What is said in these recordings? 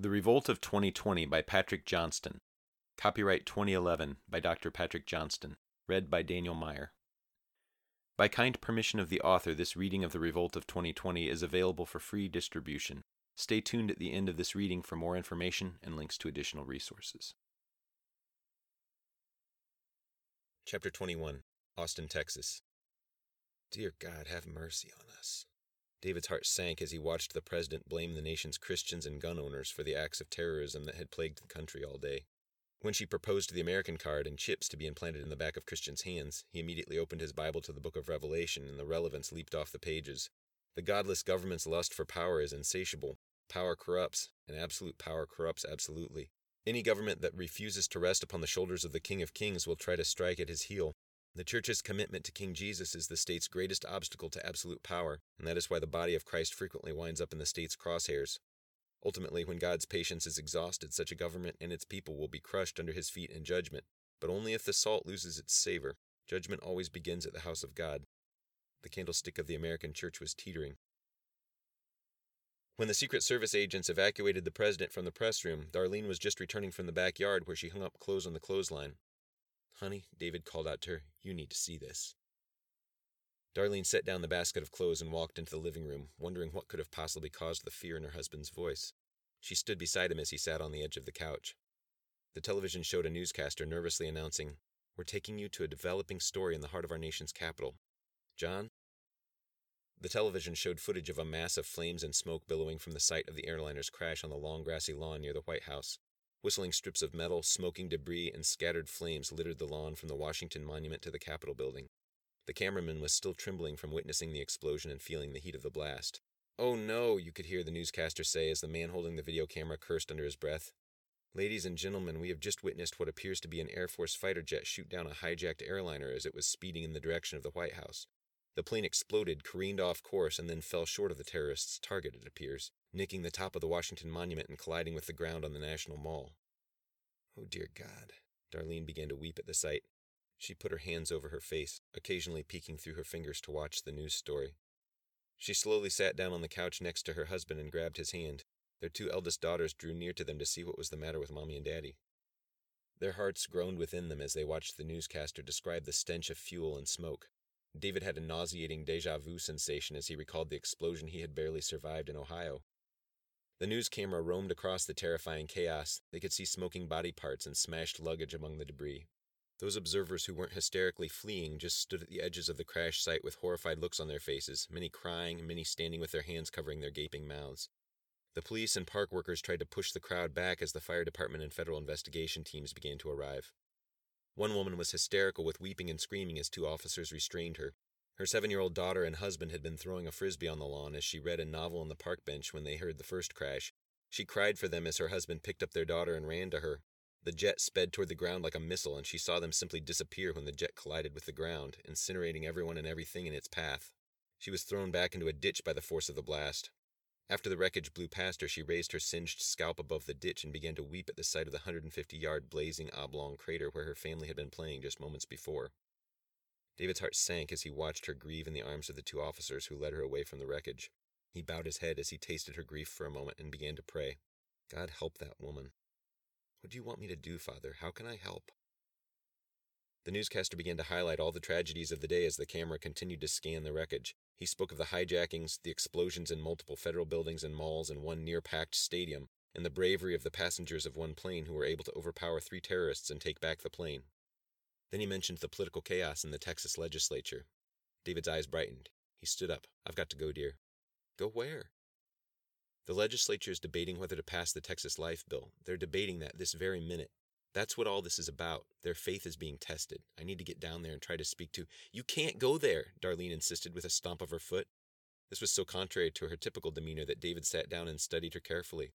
The Revolt of 2020 by Patrick Johnston. Copyright 2011 by Dr. Patrick Johnston. Read by Daniel Meyer. By kind permission of the author, this reading of The Revolt of 2020 is available for free distribution. Stay tuned at the end of this reading for more information and links to additional resources. Chapter 21, Austin, Texas. Dear God, have mercy on us. David's heart sank as he watched the president blame the nation's Christians and gun owners for the acts of terrorism that had plagued the country all day. When she proposed the American card and chips to be implanted in the back of Christians' hands, he immediately opened his Bible to the book of Revelation, and the relevance leaped off the pages. The godless government's lust for power is insatiable. Power corrupts, and absolute power corrupts absolutely. Any government that refuses to rest upon the shoulders of the King of Kings will try to strike at his heel. The Church's commitment to King Jesus is the state's greatest obstacle to absolute power, and that is why the body of Christ frequently winds up in the state's crosshairs. Ultimately, when God's patience is exhausted, such a government and its people will be crushed under his feet in judgment, but only if the salt loses its savor. Judgment always begins at the house of God. The candlestick of the American Church was teetering. When the Secret Service agents evacuated the president from the press room, Darlene was just returning from the backyard where she hung up clothes on the clothesline. "Honey," David called out to her, "you need to see this." Darlene set down the basket of clothes and walked into the living room, wondering what could have possibly caused the fear in her husband's voice. She stood beside him as he sat on the edge of the couch. The television showed a newscaster nervously announcing, "We're taking you to a developing story in the heart of our nation's capital. John?" The television showed footage of a mass of flames and smoke billowing from the site of the airliner's crash on the long grassy lawn near the White House. Whistling strips of metal, smoking debris, and scattered flames littered the lawn from the Washington Monument to the Capitol building. The cameraman was still trembling from witnessing the explosion and feeling the heat of the blast. "Oh no," you could hear the newscaster say as the man holding the video camera cursed under his breath. "Ladies and gentlemen, we have just witnessed what appears to be an Air Force fighter jet shoot down a hijacked airliner as it was speeding in the direction of the White House. The plane exploded, careened off course, and then fell short of the terrorists' target, it appears, nicking the top of the Washington Monument and colliding with the ground on the National Mall." "Oh, dear God." Darlene began to weep at the sight. She put her hands over her face, occasionally peeking through her fingers to watch the news story. She slowly sat down on the couch next to her husband and grabbed his hand. Their two eldest daughters drew near to them to see what was the matter with Mommy and Daddy. Their hearts groaned within them as they watched the newscaster describe the stench of fuel and smoke. David had a nauseating déjà vu sensation as he recalled the explosion he had barely survived in Ohio. The news camera roamed across the terrifying chaos. They could see smoking body parts and smashed luggage among the debris. Those observers who weren't hysterically fleeing just stood at the edges of the crash site with horrified looks on their faces, many crying, many standing with their hands covering their gaping mouths. The police and park workers tried to push the crowd back as the fire department and federal investigation teams began to arrive. One woman was hysterical with weeping and screaming as two officers restrained her. Her 7-year-old daughter and husband had been throwing a frisbee on the lawn as she read a novel on the park bench when they heard the first crash. She cried for them as her husband picked up their daughter and ran to her. The jet sped toward the ground like a missile, and she saw them simply disappear when the jet collided with the ground, incinerating everyone and everything in its path. She was thrown back into a ditch by the force of the blast. After the wreckage blew past her, she raised her singed scalp above the ditch and began to weep at the sight of the 150-yard blazing oblong crater where her family had been playing just moments before. David's heart sank as he watched her grieve in the arms of the two officers who led her away from the wreckage. He bowed his head as he tasted her grief for a moment and began to pray. "God help that woman." "What do you want me to do, Father? How can I help?" The newscaster began to highlight all the tragedies of the day as the camera continued to scan the wreckage. He spoke of the hijackings, the explosions in multiple federal buildings and malls and one near-packed stadium, and the bravery of the passengers of one plane who were able to overpower 3 terrorists and take back the plane. Then he mentioned the political chaos in the Texas legislature. David's eyes brightened. He stood up. "I've got to go, dear." "Go where?" "The legislature is debating whether to pass the Texas Life Bill. They're debating that this very minute. That's what all this is about. Their faith is being tested. I need to get down there and try to speak to—" "You can't go there," Darlene insisted with a stomp of her foot. This was so contrary to her typical demeanor that David sat down and studied her carefully.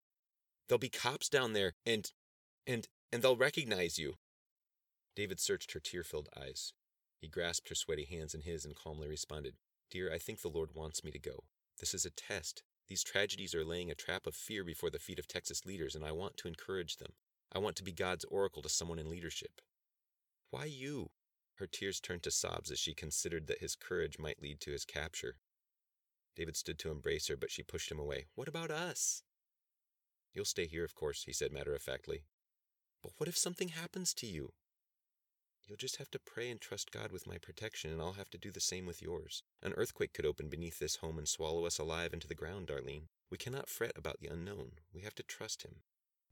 "There'll be cops down there, and they'll recognize you." David searched her tear-filled eyes. He grasped her sweaty hands in his and calmly responded, "Dear, I think the Lord wants me to go. This is a test. These tragedies are laying a trap of fear before the feet of Texas leaders, and I want to encourage them. I want to be God's oracle to someone in leadership." "Why you?" Her tears turned to sobs as she considered that his courage might lead to his capture. David stood to embrace her, but she pushed him away. "What about us?" You'll stay here, of course, he said matter-of-factly. But what if something happens to you? You'll just have to pray and trust God with my protection, and I'll have to do the same with yours. An earthquake could open beneath this home and swallow us alive into the ground, Darlene. We cannot fret about the unknown. We have to trust him.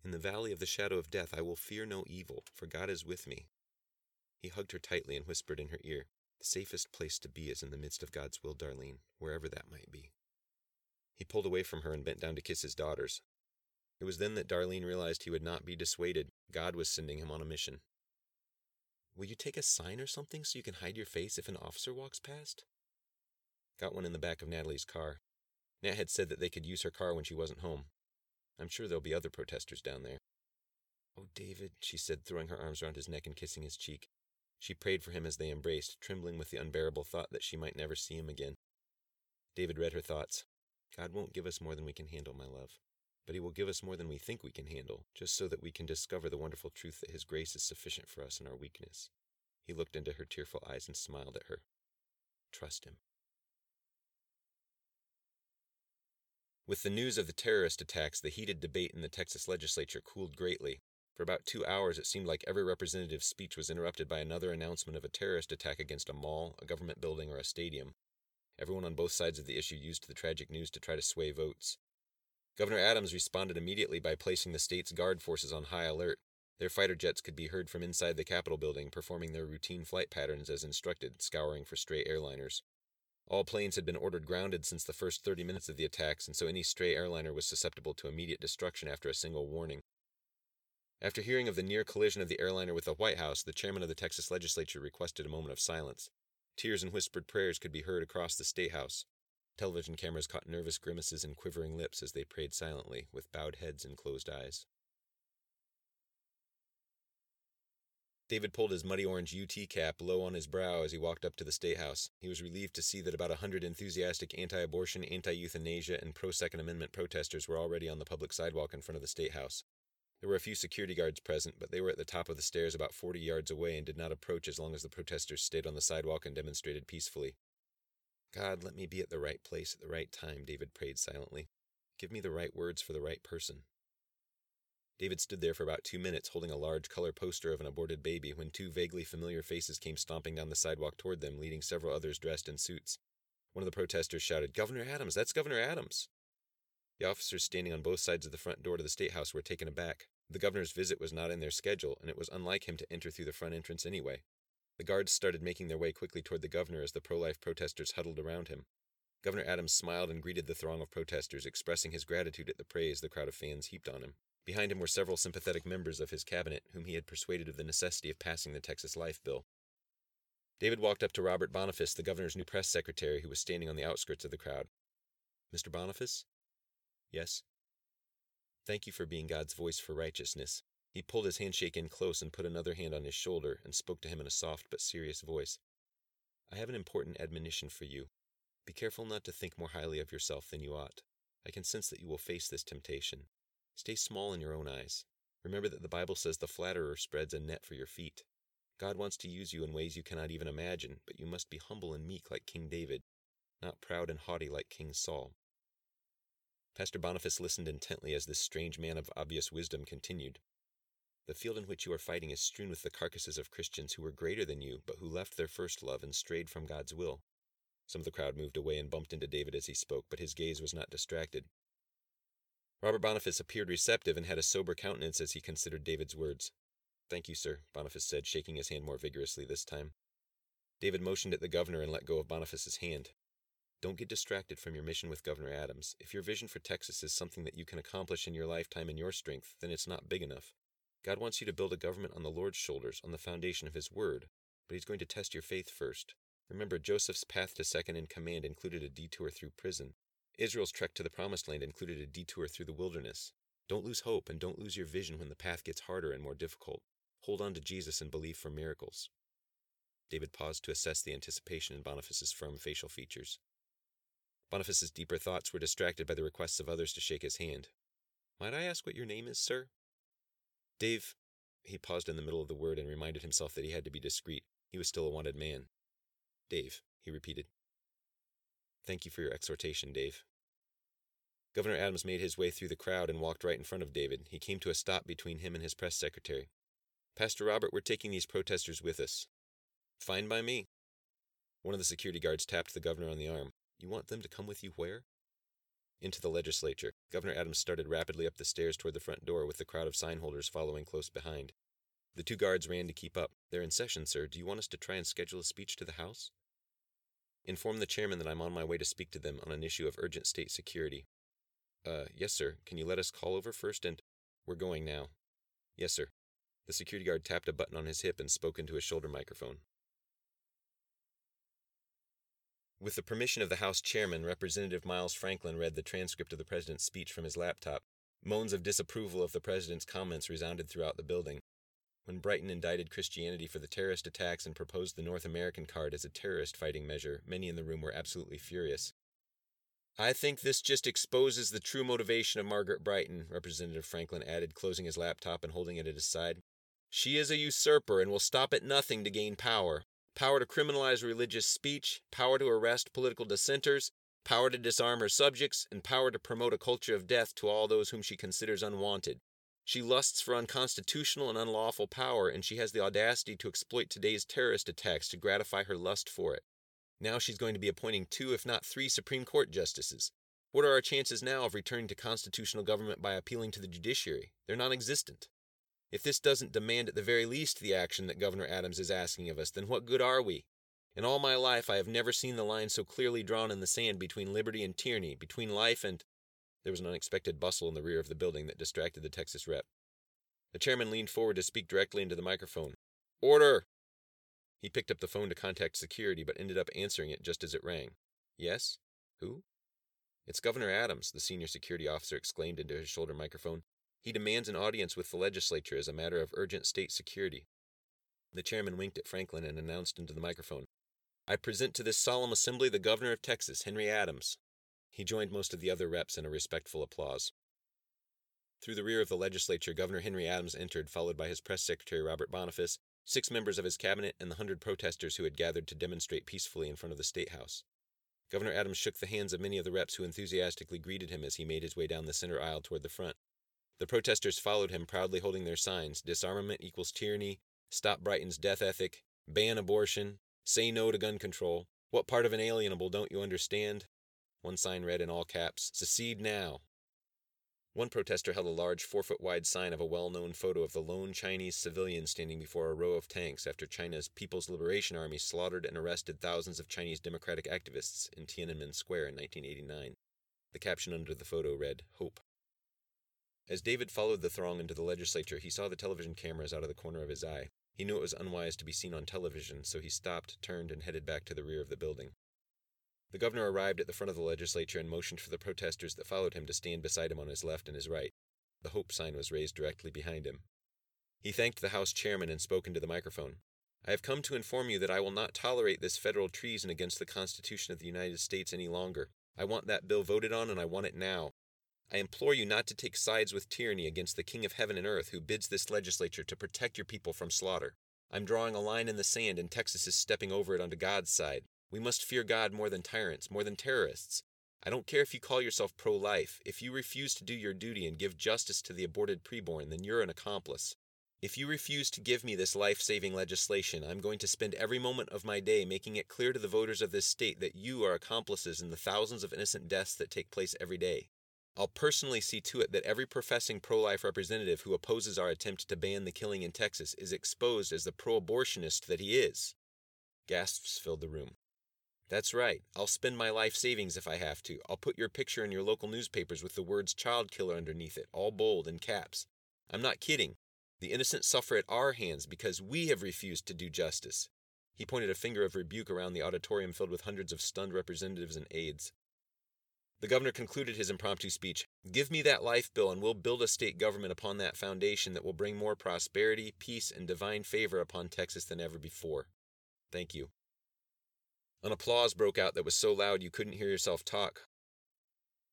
In the valley of the shadow of death I will fear no evil, for God is with me. He hugged her tightly and whispered in her ear, The safest place to be is in the midst of God's will, Darlene, wherever that might be. He pulled away from her and bent down to kiss his daughters. It was then that Darlene realized he would not be dissuaded. God was sending him on a mission. Will you take a sign or something so you can hide your face if an officer walks past? Got one in the back of Natalie's car. Nat had said that they could use her car when she wasn't home. I'm sure there'll be other protesters down there. Oh, David, she said, throwing her arms around his neck and kissing his cheek. She prayed for him as they embraced, trembling with the unbearable thought that she might never see him again. David read her thoughts. God won't give us more than we can handle, my love. But he will give us more than we think we can handle, just so that we can discover the wonderful truth that his grace is sufficient for us in our weakness. He looked into her tearful eyes and smiled at her. Trust him. With the news of the terrorist attacks, the heated debate in the Texas legislature cooled greatly. For about 2 hours, it seemed like every representative's speech was interrupted by another announcement of a terrorist attack against a mall, a government building, or a stadium. Everyone on both sides of the issue used the tragic news to try to sway votes. Governor Adams responded immediately by placing the state's guard forces on high alert. Their fighter jets could be heard from inside the Capitol building, performing their routine flight patterns as instructed, scouring for stray airliners. All planes had been ordered grounded since the first 30 minutes of the attacks, and so any stray airliner was susceptible to immediate destruction after a single warning. After hearing of the near collision of the airliner with the White House, the chairman of the Texas legislature requested a moment of silence. Tears and whispered prayers could be heard across the State House. Television cameras caught nervous grimaces and quivering lips as they prayed silently, with bowed heads and closed eyes. David pulled his muddy orange UT cap low on his brow as he walked up to the State House. He was relieved to see that about 100 enthusiastic anti-abortion, anti-euthanasia, and pro-Second Amendment protesters were already on the public sidewalk in front of the State House. There were a few security guards present, but they were at the top of the stairs about 40 yards away and did not approach as long as the protesters stayed on the sidewalk and demonstrated peacefully. God, let me be at the right place at the right time, David prayed silently. Give me the right words for the right person. David stood there for about 2 minutes, holding a large color poster of an aborted baby, when two vaguely familiar faces came stomping down the sidewalk toward them, leading several others dressed in suits. One of the protesters shouted, Governor Adams, that's Governor Adams! The officers standing on both sides of the front door to the State House were taken aback. The governor's visit was not in their schedule, and it was unlike him to enter through the front entrance anyway. The guards started making their way quickly toward the governor as the pro-life protesters huddled around him. Governor Adams smiled and greeted the throng of protesters, expressing his gratitude at the praise the crowd of fans heaped on him. Behind him were several sympathetic members of his cabinet, whom he had persuaded of the necessity of passing the Texas Life Bill. David walked up to Robert Boniface, the governor's new press secretary, who was standing on the outskirts of the crowd. Mr. Boniface? Yes? Thank you for being God's voice for righteousness. He pulled his handshake in close and put another hand on his shoulder and spoke to him in a soft but serious voice. I have an important admonition for you. Be careful not to think more highly of yourself than you ought. I can sense that you will face this temptation. Stay small in your own eyes. Remember that the Bible says the flatterer spreads a net for your feet. God wants to use you in ways you cannot even imagine, but you must be humble and meek like King David, not proud and haughty like King Saul. Pastor Boniface listened intently as this strange man of obvious wisdom continued. The field in which you are fighting is strewn with the carcasses of Christians who were greater than you, but who left their first love and strayed from God's will. Some of the crowd moved away and bumped into David as he spoke, but his gaze was not distracted. Robert Boniface appeared receptive and had a sober countenance as he considered David's words. Thank you, sir, Boniface said, shaking his hand more vigorously this time. David motioned at the governor and let go of Boniface's hand. Don't get distracted from your mission with Governor Adams. If your vision for Texas is something that you can accomplish in your lifetime in your strength, then it's not big enough. God wants you to build a government on the Lord's shoulders, on the foundation of his word, but he's going to test your faith first. Remember, Joseph's path to second in command included a detour through prison. Israel's trek to the promised land included a detour through the wilderness. Don't lose hope and don't lose your vision when the path gets harder and more difficult. Hold on to Jesus and believe for miracles. David paused to assess the anticipation in Boniface's firm facial features. Boniface's deeper thoughts were distracted by the requests of others to shake his hand. Might I ask what your name is, sir? Dave, he paused in the middle of the word and reminded himself that he had to be discreet. He was still a wanted man. Dave, he repeated. Thank you for your exhortation, Dave. Governor Adams made his way through the crowd and walked right in front of David. He came to a stop between him and his press secretary. "Pastor Robert, we're taking these protesters with us." "Fine by me." One of the security guards tapped the governor on the arm. "You want them to come with you where?" Into the legislature. Governor Adams started rapidly up the stairs toward the front door, with the crowd of signholders following close behind. The two guards ran to keep up. "They're in session, sir. Do you want us to try and schedule a speech to the House?" "Inform the chairman that I'm on my way to speak to them on an issue of urgent state security." Yes, sir. Can you let us call over first and—" "We're going now." "Yes, sir." The security guard tapped a button on his hip and spoke into his shoulder microphone. With the permission of the House chairman, Representative Miles Franklin read the transcript of the president's speech from his laptop. Moans of disapproval of the president's comments resounded throughout the building. When Brighton indicted Christianity for the terrorist attacks and proposed the North American Card as a terrorist fighting measure, many in the room were absolutely furious. "I think this just exposes the true motivation of Margaret Brighton," Representative Franklin added, closing his laptop and holding it at his side. "She is a usurper and will stop at nothing to gain power. Power to criminalize religious speech, power to arrest political dissenters, power to disarm her subjects, and power to promote a culture of death to all those whom she considers unwanted. She lusts for unconstitutional and unlawful power, and she has the audacity to exploit today's terrorist attacks to gratify her lust for it. Now she's going to be appointing 2, if not 3, Supreme Court justices. What are our chances now of returning to constitutional government by appealing to the judiciary? They're non-existent. If this doesn't demand at the very least the action that Governor Adams is asking of us, then what good are we? In all my life I have never seen the line so clearly drawn in the sand between liberty and tyranny, between life and—" There was an unexpected bustle in the rear of the building that distracted the Texas rep. The chairman leaned forward to speak directly into the microphone. "Order!" He picked up the phone to contact security, but ended up answering it just as it rang. "Yes? Who?" "It's Governor Adams," the senior security officer exclaimed into his shoulder microphone. "He demands an audience with the legislature as a matter of urgent state security." The chairman winked at Franklin and announced into the microphone, "I present to this solemn assembly the governor of Texas, Henry Adams." He joined most of the other reps in a respectful applause. Through the rear of the legislature, Governor Henry Adams entered, followed by his press secretary Robert Boniface, 6 members of his cabinet, and the 100 protesters who had gathered to demonstrate peacefully in front of the State House. Governor Adams shook the hands of many of the reps who enthusiastically greeted him as he made his way down the center aisle toward the front. The protesters followed him, proudly holding their signs, "Disarmament equals tyranny," "Stop Brighton's death ethic," "Ban abortion," "Say no to gun control," "What part of inalienable don't you understand?" One sign read in all caps, "Secede now." One protester held a large 4-foot-wide sign of a well-known photo of the lone Chinese civilian standing before a row of tanks after China's People's Liberation Army slaughtered and arrested thousands of Chinese democratic activists in Tiananmen Square in 1989. The caption under the photo read, "Hope." As David followed the throng into the legislature, he saw the television cameras out of the corner of his eye. He knew it was unwise to be seen on television, so he stopped, turned, and headed back to the rear of the building. The governor arrived at the front of the legislature and motioned for the protesters that followed him to stand beside him on his left and his right. The hope sign was raised directly behind him. He thanked the House chairman and spoke into the microphone. "I have come to inform you that I will not tolerate this federal treason against the Constitution of the United States any longer. I want that bill voted on, and I want it now. I implore you not to take sides with tyranny against the King of heaven and earth who bids this legislature to protect your people from slaughter. I'm drawing a line in the sand, and Texas is stepping over it onto God's side. We must fear God more than tyrants, more than terrorists. I don't care if you call yourself pro-life. If you refuse to do your duty and give justice to the aborted preborn, then you're an accomplice. If you refuse to give me this life-saving legislation, I'm going to spend every moment of my day making it clear to the voters of this state that you are accomplices in the thousands of innocent deaths that take place every day. I'll personally see to it that every professing pro-life representative who opposes our attempt to ban the killing in Texas is exposed as the pro-abortionist that he is." Gasps filled the room. "That's right. I'll spend my life savings if I have to. I'll put your picture in your local newspapers with the words child killer underneath it, all bold in caps. I'm not kidding. The innocent suffer at our hands because we have refused to do justice." He pointed a finger of rebuke around the auditorium filled with hundreds of stunned representatives and aides. The governor concluded his impromptu speech. "Give me that life bill and we'll build a state government upon that foundation that will bring more prosperity, peace, and divine favor upon Texas than ever before. Thank you." An applause broke out that was so loud you couldn't hear yourself talk.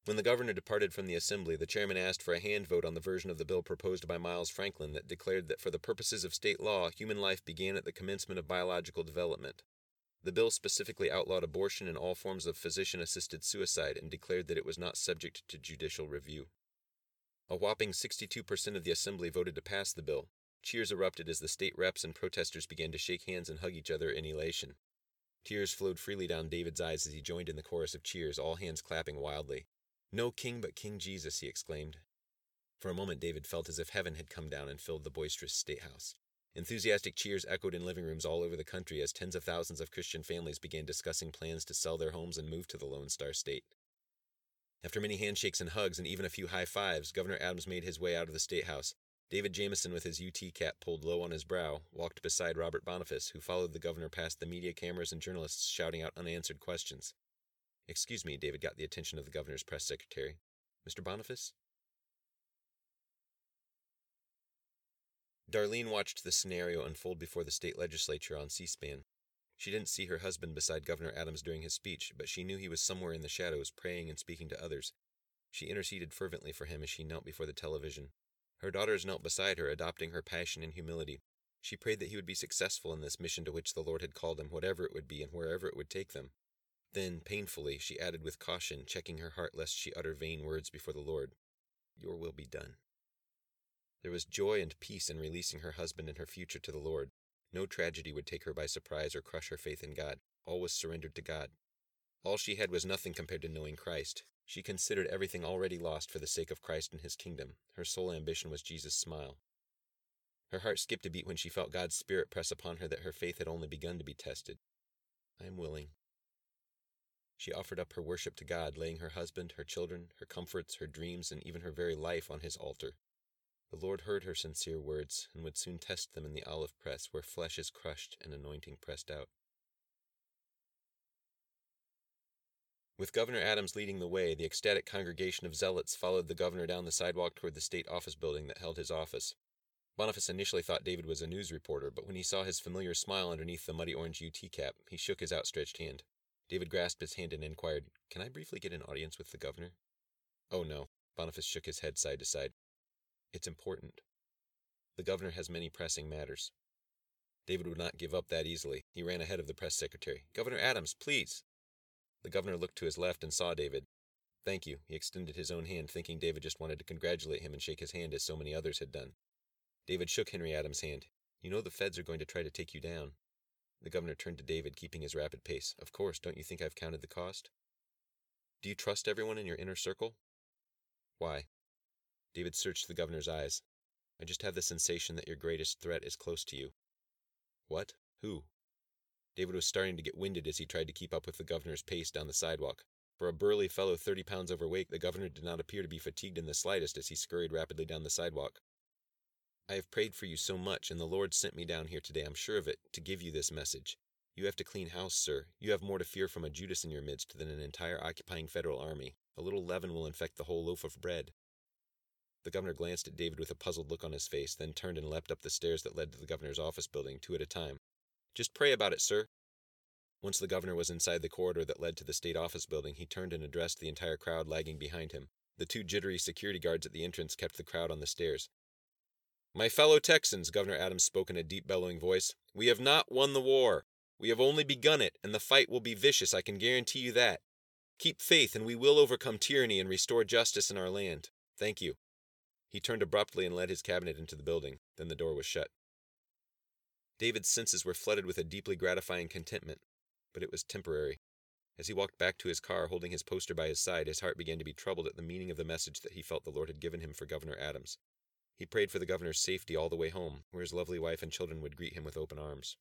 When the governor departed from the assembly, the chairman asked for a hand vote on the version of the bill proposed by Miles Franklin that declared that for the purposes of state law, human life began at the commencement of biological development. The bill specifically outlawed abortion and all forms of physician-assisted suicide and declared that it was not subject to judicial review. A whopping 62% of the assembly voted to pass the bill. Cheers erupted as the state reps and protesters began to shake hands and hug each other in elation. Tears flowed freely down David's eyes as he joined in the chorus of cheers, all hands clapping wildly. "No king but King Jesus," he exclaimed. For a moment, David felt as if heaven had come down and filled the boisterous statehouse. Enthusiastic cheers echoed in living rooms all over the country as tens of thousands of Christian families began discussing plans to sell their homes and move to the Lone Star State. After many handshakes and hugs and even a few high fives, Governor Adams made his way out of the statehouse. David Jameson, with his UT cap pulled low on his brow, walked beside Robert Boniface, who followed the governor past the media cameras and journalists shouting out unanswered questions. "Excuse me," David got the attention of the governor's press secretary. "Mr. Boniface?" Darlene watched the scenario unfold before the state legislature on C-SPAN. She didn't see her husband beside Governor Adams during his speech, but she knew he was somewhere in the shadows, praying and speaking to others. She interceded fervently for him as she knelt before the television. Her daughters knelt beside her, adopting her passion and humility. She prayed that he would be successful in this mission to which the Lord had called him, whatever it would be and wherever it would take them. Then, painfully, she added with caution, checking her heart lest she utter vain words before the Lord, "Your will be done." There was joy and peace in releasing her husband and her future to the Lord. No tragedy would take her by surprise or crush her faith in God. All was surrendered to God. All she had was nothing compared to knowing Christ. She considered everything already lost for the sake of Christ and his kingdom. Her sole ambition was Jesus' smile. Her heart skipped a beat when she felt God's Spirit press upon her that her faith had only begun to be tested. "I am willing." She offered up her worship to God, laying her husband, her children, her comforts, her dreams, and even her very life on his altar. The Lord heard her sincere words and would soon test them in the olive press where flesh is crushed and anointing pressed out. With Governor Adams leading the way, the ecstatic congregation of zealots followed the governor down the sidewalk toward the state office building that held his office. Boniface initially thought David was a news reporter, but when he saw his familiar smile underneath the muddy orange UT cap, he shook his outstretched hand. David grasped his hand and inquired, "Can I briefly get an audience with the governor?" "Oh no," Boniface shook his head side to side. "It's important. The governor has many pressing matters." David would not give up that easily. He ran ahead of the press secretary. "Governor Adams, please!" The governor looked to his left and saw David. "Thank you." He extended his own hand, thinking David just wanted to congratulate him and shake his hand as so many others had done. David shook Henry Adams' hand. "You know the feds are going to try to take you down." The governor turned to David, keeping his rapid pace. "Of course, don't you think I've counted the cost?" "Do you trust everyone in your inner circle?" "Why?" David searched the governor's eyes. "I just have the sensation that your greatest threat is close to you." "What? Who?" David was starting to get winded as he tried to keep up with the governor's pace down the sidewalk. For a burly fellow 30 pounds overweight, the governor did not appear to be fatigued in the slightest as he scurried rapidly down the sidewalk. "I have prayed for you so much, and the Lord sent me down here today, I'm sure of it, to give you this message. You have to clean house, sir. You have more to fear from a Judas in your midst than an entire occupying federal army. A little leaven will infect the whole loaf of bread." The governor glanced at David with a puzzled look on his face, then turned and leapt up the stairs that led to the governor's office building, two at a time. "Just pray about it, sir." Once the governor was inside the corridor that led to the state office building, he turned and addressed the entire crowd lagging behind him. The two jittery security guards at the entrance kept the crowd on the stairs. "My fellow Texans," Governor Adams spoke in a deep, bellowing voice, "we have not won the war. We have only begun it, and the fight will be vicious, I can guarantee you that. Keep faith, and we will overcome tyranny and restore justice in our land. Thank you." He turned abruptly and led his cabinet into the building. Then the door was shut. David's senses were flooded with a deeply gratifying contentment, but it was temporary. As he walked back to his car, holding his poster by his side, his heart began to be troubled at the meaning of the message that he felt the Lord had given him for Governor Adams. He prayed for the governor's safety all the way home, where his lovely wife and children would greet him with open arms.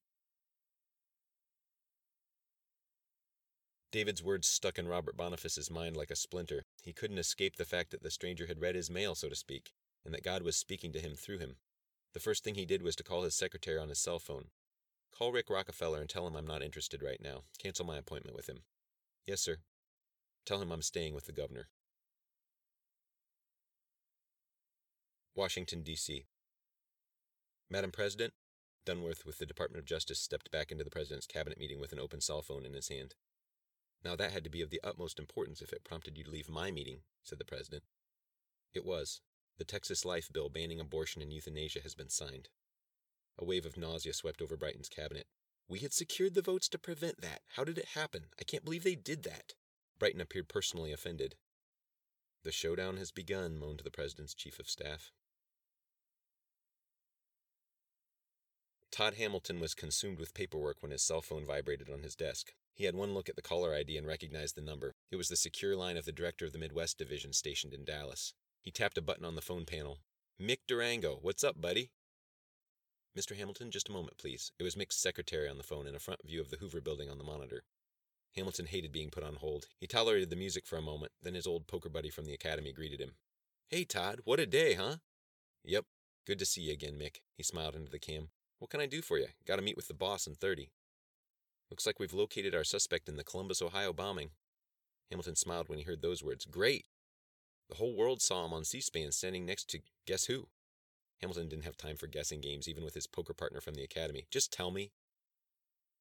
David's words stuck in Robert Boniface's mind like a splinter. He couldn't escape the fact that the stranger had read his mail, so to speak, and that God was speaking to him through him. The first thing he did was to call his secretary on his cell phone. "Call Rick Rockefeller and tell him I'm not interested right now. Cancel my appointment with him." "Yes, sir." "Tell him I'm staying with the governor." Washington, D.C. "Madam President," Dunworth with the Department of Justice stepped back into the president's cabinet meeting with an open cell phone in his hand. "Now that had to be of the utmost importance if it prompted you to leave my meeting," said the president. "It was. The Texas Life Bill banning abortion and euthanasia has been signed." A wave of nausea swept over Brighton's cabinet. We had secured the votes to prevent that. How did it happen? I can't believe they did that. Brighton appeared personally offended. The showdown has begun, moaned the president's chief of staff. Todd Hamilton was consumed with paperwork when his cell phone vibrated on his desk. He had one look at the caller ID and recognized the number. It was the secure line of the director of the Midwest Division stationed in Dallas. He tapped a button on the phone panel. Mick Durango, what's up, buddy? Mr. Hamilton, just a moment, please. It was Mick's secretary on the phone and a front view of the Hoover building on the monitor. Hamilton hated being put on hold. He tolerated the music for a moment, then his old poker buddy from the academy greeted him. Hey, Todd, what a day, huh? Yep. Good to see you again, Mick. He smiled into the cam. What can I do for you? Gotta meet with the boss in 30. Looks like we've located our suspect in the Columbus, Ohio bombing. Hamilton smiled when he heard those words. Great! The whole world saw him on C-SPAN standing next to guess who? Hamilton didn't have time for guessing games, even with his poker partner from the academy. Just tell me.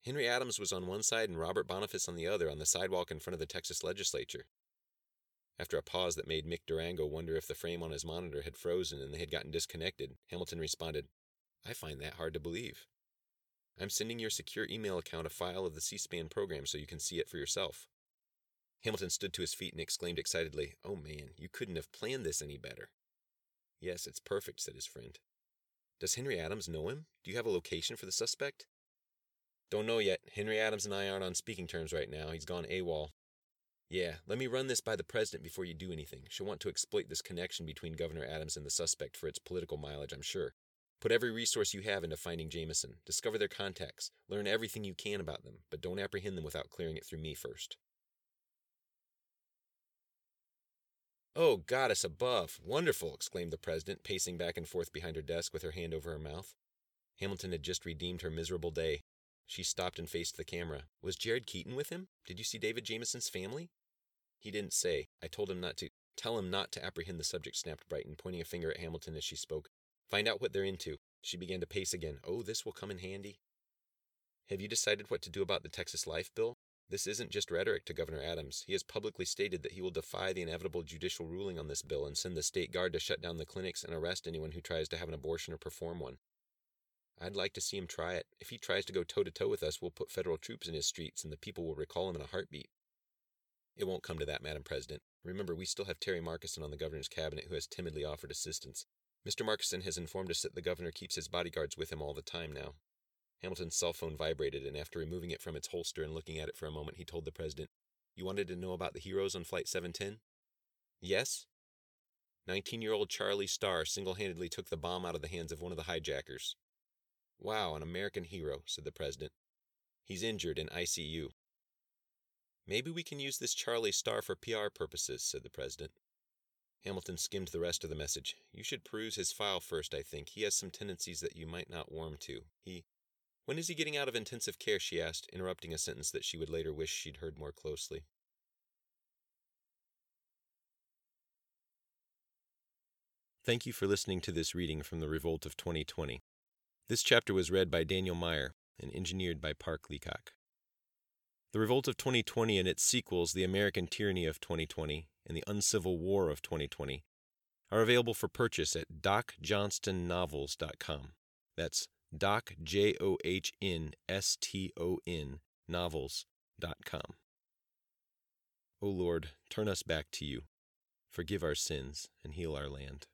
Henry Adams was on one side and Robert Boniface on the other, on the sidewalk in front of the Texas legislature. After a pause that made Mick Durango wonder if the frame on his monitor had frozen and they had gotten disconnected, Hamilton responded, I find that hard to believe. I'm sending your secure email account a file of the C-SPAN program so you can see it for yourself. Hamilton stood to his feet and exclaimed excitedly, Oh man, you couldn't have planned this any better. Yes, it's perfect, said his friend. Does Henry Adams know him? Do you have a location for the suspect? Don't know yet. Henry Adams and I aren't on speaking terms right now. He's gone AWOL. Yeah, let me run this by the president before you do anything. She'll want to exploit this connection between Governor Adams and the suspect for its political mileage, I'm sure. Put every resource you have into finding Jameson. Discover their contacts. Learn everything you can about them, but don't apprehend them without clearing it through me first. Oh, goddess above! Wonderful! Exclaimed the president, pacing back and forth behind her desk with her hand over her mouth. Hamilton had just redeemed her miserable day. She stopped and faced the camera. Was Jared Keaton with him? Did you see David Jameson's family? He didn't say. I told him not to. Tell him not to apprehend the subject, snapped Brighton, pointing a finger at Hamilton as she spoke. Find out what they're into. She began to pace again. Oh, this will come in handy. Have you decided what to do about the Texas Life Bill? This isn't just rhetoric to Governor Adams. He has publicly stated that he will defy the inevitable judicial ruling on this bill and send the state guard to shut down the clinics and arrest anyone who tries to have an abortion or perform one. I'd like to see him try it. If he tries to go toe-to-toe with us, we'll put federal troops in his streets and the people will recall him in a heartbeat. It won't come to that, Madam President. Remember, we still have Terry Markison on the governor's cabinet who has timidly offered assistance. Mr. Markison has informed us that the governor keeps his bodyguards with him all the time now. Hamilton's cell phone vibrated, and after removing it from its holster and looking at it for a moment, he told the president, You wanted to know about the heroes on Flight 710? Yes? 19-year-old Charlie Starr single-handedly took the bomb out of the hands of one of the hijackers. Wow, an American hero, said the president. He's injured in ICU. Maybe we can use this Charlie Starr for PR purposes, said the president. Hamilton skimmed the rest of the message. You should peruse his file first, I think. He has some tendencies that you might not warm to. When is he getting out of intensive care, she asked, interrupting a sentence that she would later wish she'd heard more closely. Thank you for listening to this reading from The Revolt of 2020. This chapter was read by Daniel Meyer and engineered by Park Leacock. The Revolt of 2020 and its sequels, The American Tyranny of 2020, and The Uncivil War of 2020 are available for purchase at docjohnstonnovels.com. That's docjohnston novels.com. O Lord, turn us back to you. Forgive our sins and heal our land.